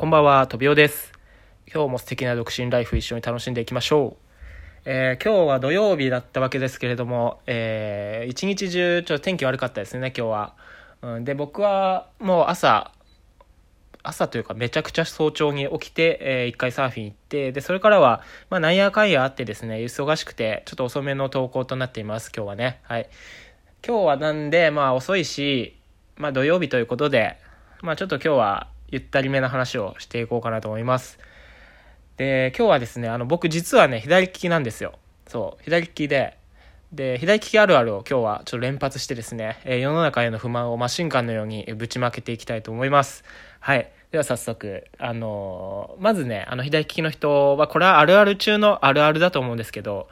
こんばんは、とびおです。今日も素敵な独身ライフ一緒に楽しんでいきましょう。今日は土曜日だったわけですけれども、一日中ちょっと天気悪かったですね、今日は。で、僕はもう朝というかめちゃくちゃ早朝に起きて、一回サーフィン行って、でそれからはなんやかんやあってですね、忙しくてちょっと遅めの投稿となっています、今日はね。はい、今日はなんで遅いし、土曜日ということでちょっと今日はゆったりめな話をしていこうかなと思います。で、今日はですね、僕実はね、左利きなんですよ。そう、左利きで左利きあるあるを今日はちょっと連発してですね、世の中への不満をマシンガンのようにぶちまけていきたいと思います。はい、では早速、まずね、左利きの人はこれはあるある中のあるあるだと思うんですけど、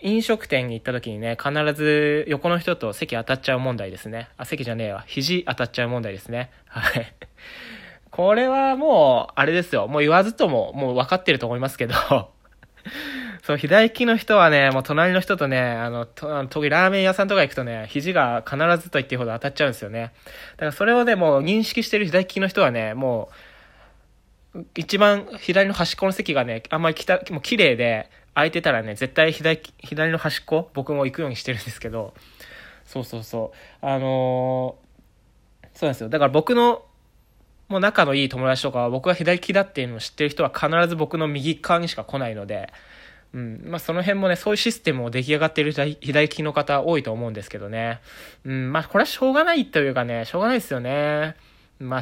飲食店に行った時にね、必ず横の人と席当たっちゃう問題ですね。肘当たっちゃう問題ですね。はい。これはもう、あれですよ。もう言わずとも、もう分かってると思いますけど。そう、左利きの人はね、もう隣の人とね、特にラーメン屋さんとか行くとね、肘が必ずと言っていいほど当たっちゃうんですよね。だからそれをね、もう認識してる左利きの人はね、もう、一番左の端っこの席がね、あんまりもう綺麗で、空いてたらね、絶対左の端っこ僕も行くようにしてるんですけど、そうなんですよ。だから僕のもう仲のいい友達とかは、僕が左利きだっていうのを知ってる人は必ず僕の右側にしか来ないので、その辺もね、そういうシステムを出来上がっている左利きの方多いと思うんですけどね。これはしょうがないというかね、しょうがないですよね。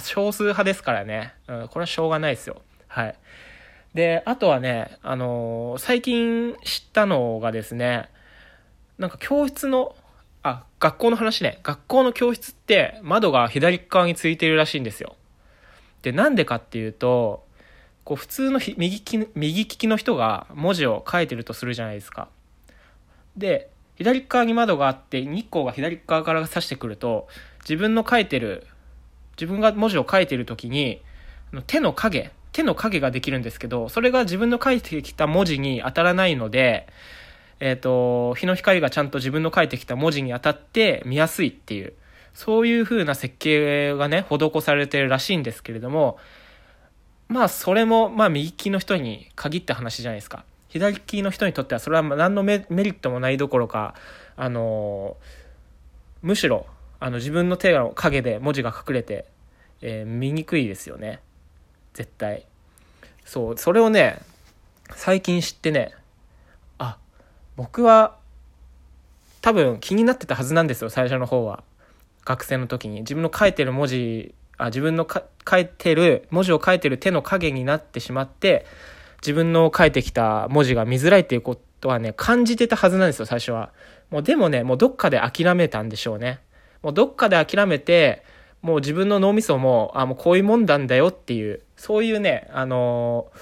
少数派ですからね。これはしょうがないですよ。はい。で、あとはね、最近知ったのがですね、学校の話ね。学校の教室って窓が左側についてるらしいんですよ。で、なんでかっていうと、こう普通の右利きの人が文字を書いてるとするじゃないですか。で、左側に窓があって日光が左側から差してくると、自分が文字を書いてる時に、手の影ができるんですけど、それが自分の書いてきた文字に当たらないので、日の光がちゃんと自分の書いてきた文字に当たって見やすいっていう、そういう風な設計がね、施されてるらしいんですけれども、それも右利きの人に限った話じゃないですか。左利きの人にとってはそれは何のメリットもないどころか、むしろ自分の手の影で文字が隠れて、見にくいですよね、絶対。そう、それをね、最近知ってね、僕は多分気になってたはずなんですよ、最初の方は。学生の時に自分の書いてる文字、自分の書いてる文字を書いてる手の影になってしまって、自分の書いてきた文字が見づらいっていうことはね、感じてたはずなんですよ、最初は。もうどっかで諦めたんでしょうね。もう自分の脳みそも、もうこういうもんなんだよっていう、そういうね、こ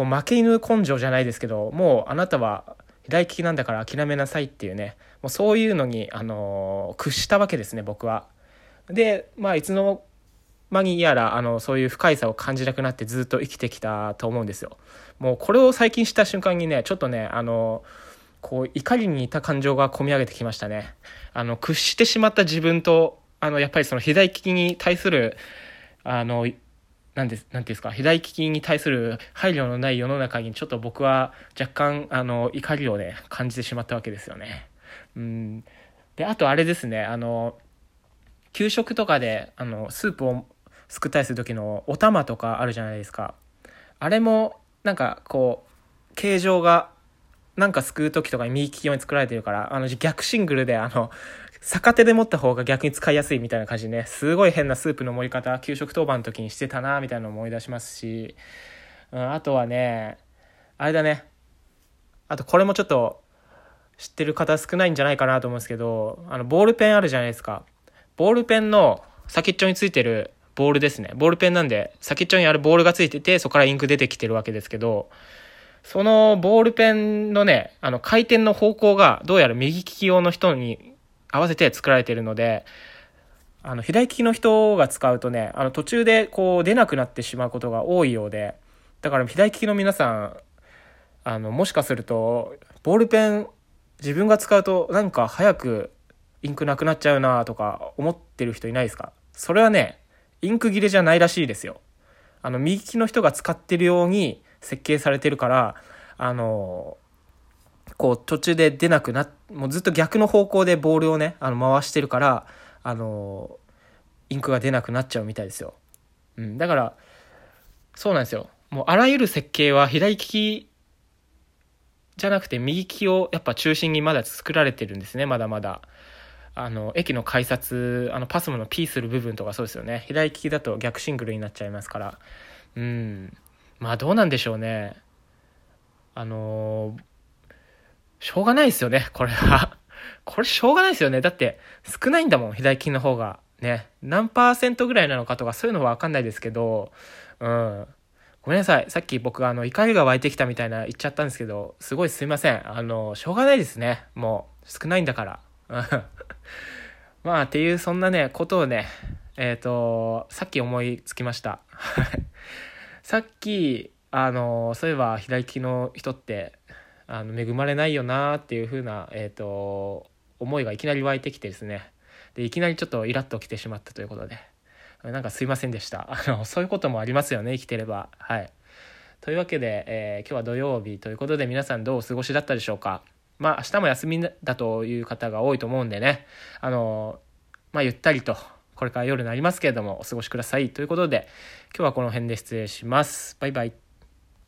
う負け犬根性じゃないですけど、もうあなたは左利きなんだから諦めなさいっていうね、もうそういうのに、屈したわけですね、僕は。で、いつの間にやら、そういう不快さを感じなくなってずっと生きてきたと思うんですよ。もうこれを最近知った瞬間にね、ちょっとね、こう怒りに似た感情が込み上げてきましたね。屈してしまった自分と、やっぱりその左利きに対する、左利きに対する配慮のない世の中に、ちょっと僕は若干、怒りをね、感じてしまったわけですよね。で、あとあれですね、給食とかで、スープをすくったりする時のお玉とかあるじゃないですか。あれも、形状が、すくう時とかに右利き用に作られてるから、逆シングルで、逆手で持った方が逆に使いやすいみたいな感じでね、すごい変なスープの盛り方、給食当番の時にしてたな、みたいなのを思い出しますし、あとはね、あれだね、あとこれもちょっと知ってる方少ないんじゃないかなと思うんですけど、ボールペンあるじゃないですか。ボールペンの先っちょについてるボールですね。ボールペンなんで、先っちょにあるボールがついてて、そこからインク出てきてるわけですけど、そのボールペンのね、回転の方向がどうやら右利き用の人に合わせて作られているので、左利きの人が使うとね、途中でこう出なくなってしまうことが多いようで、だから左利きの皆さん、もしかすると、ボールペン自分が使うと早くインクなくなっちゃうなとか思ってる人いないですか？それはね、インク切れじゃないらしいですよ。右利きの人が使ってるように設計されてるから、こう途中で出なくなっ、もうずっと逆の方向でボールをね回してるから、インクが出なくなっちゃうみたいですよ。だからそうなんですよ。もうあらゆる設計は左利きじゃなくて右利きをやっぱ中心にまだ作られてるんですね。まだまだ駅の改札、パスモの P する部分とかそうですよね。左利きだと逆シングルになっちゃいますから。まあどうなんでしょうね。しょうがないですよね、これは。これしょうがないですよね。だって少ないんだもん、左利きの方がね。何%ぐらいなのかとかそういうのは分かんないですけど、ごめんなさい、さっき僕が怒りが湧いてきたみたいな言っちゃったんですけど、すごいすいません。しょうがないですね、もう少ないんだからまあっていう、そんなねことをねさっき思いつきましたさっきそういえば左利きの人って恵まれないよなっていう風な思いがいきなり湧いてきてですね、でいきなりちょっとイラッときてしまったということで、なんかすいませんでした。そういうこともありますよね、生きてれば。というわけで、今日は土曜日ということで、皆さんどうお過ごしだったでしょうか。まあ明日も休みだという方が多いと思うんでね、ゆったりとこれから夜になりますけれどもお過ごしくださいということで、今日はこの辺で失礼します。バイバイ。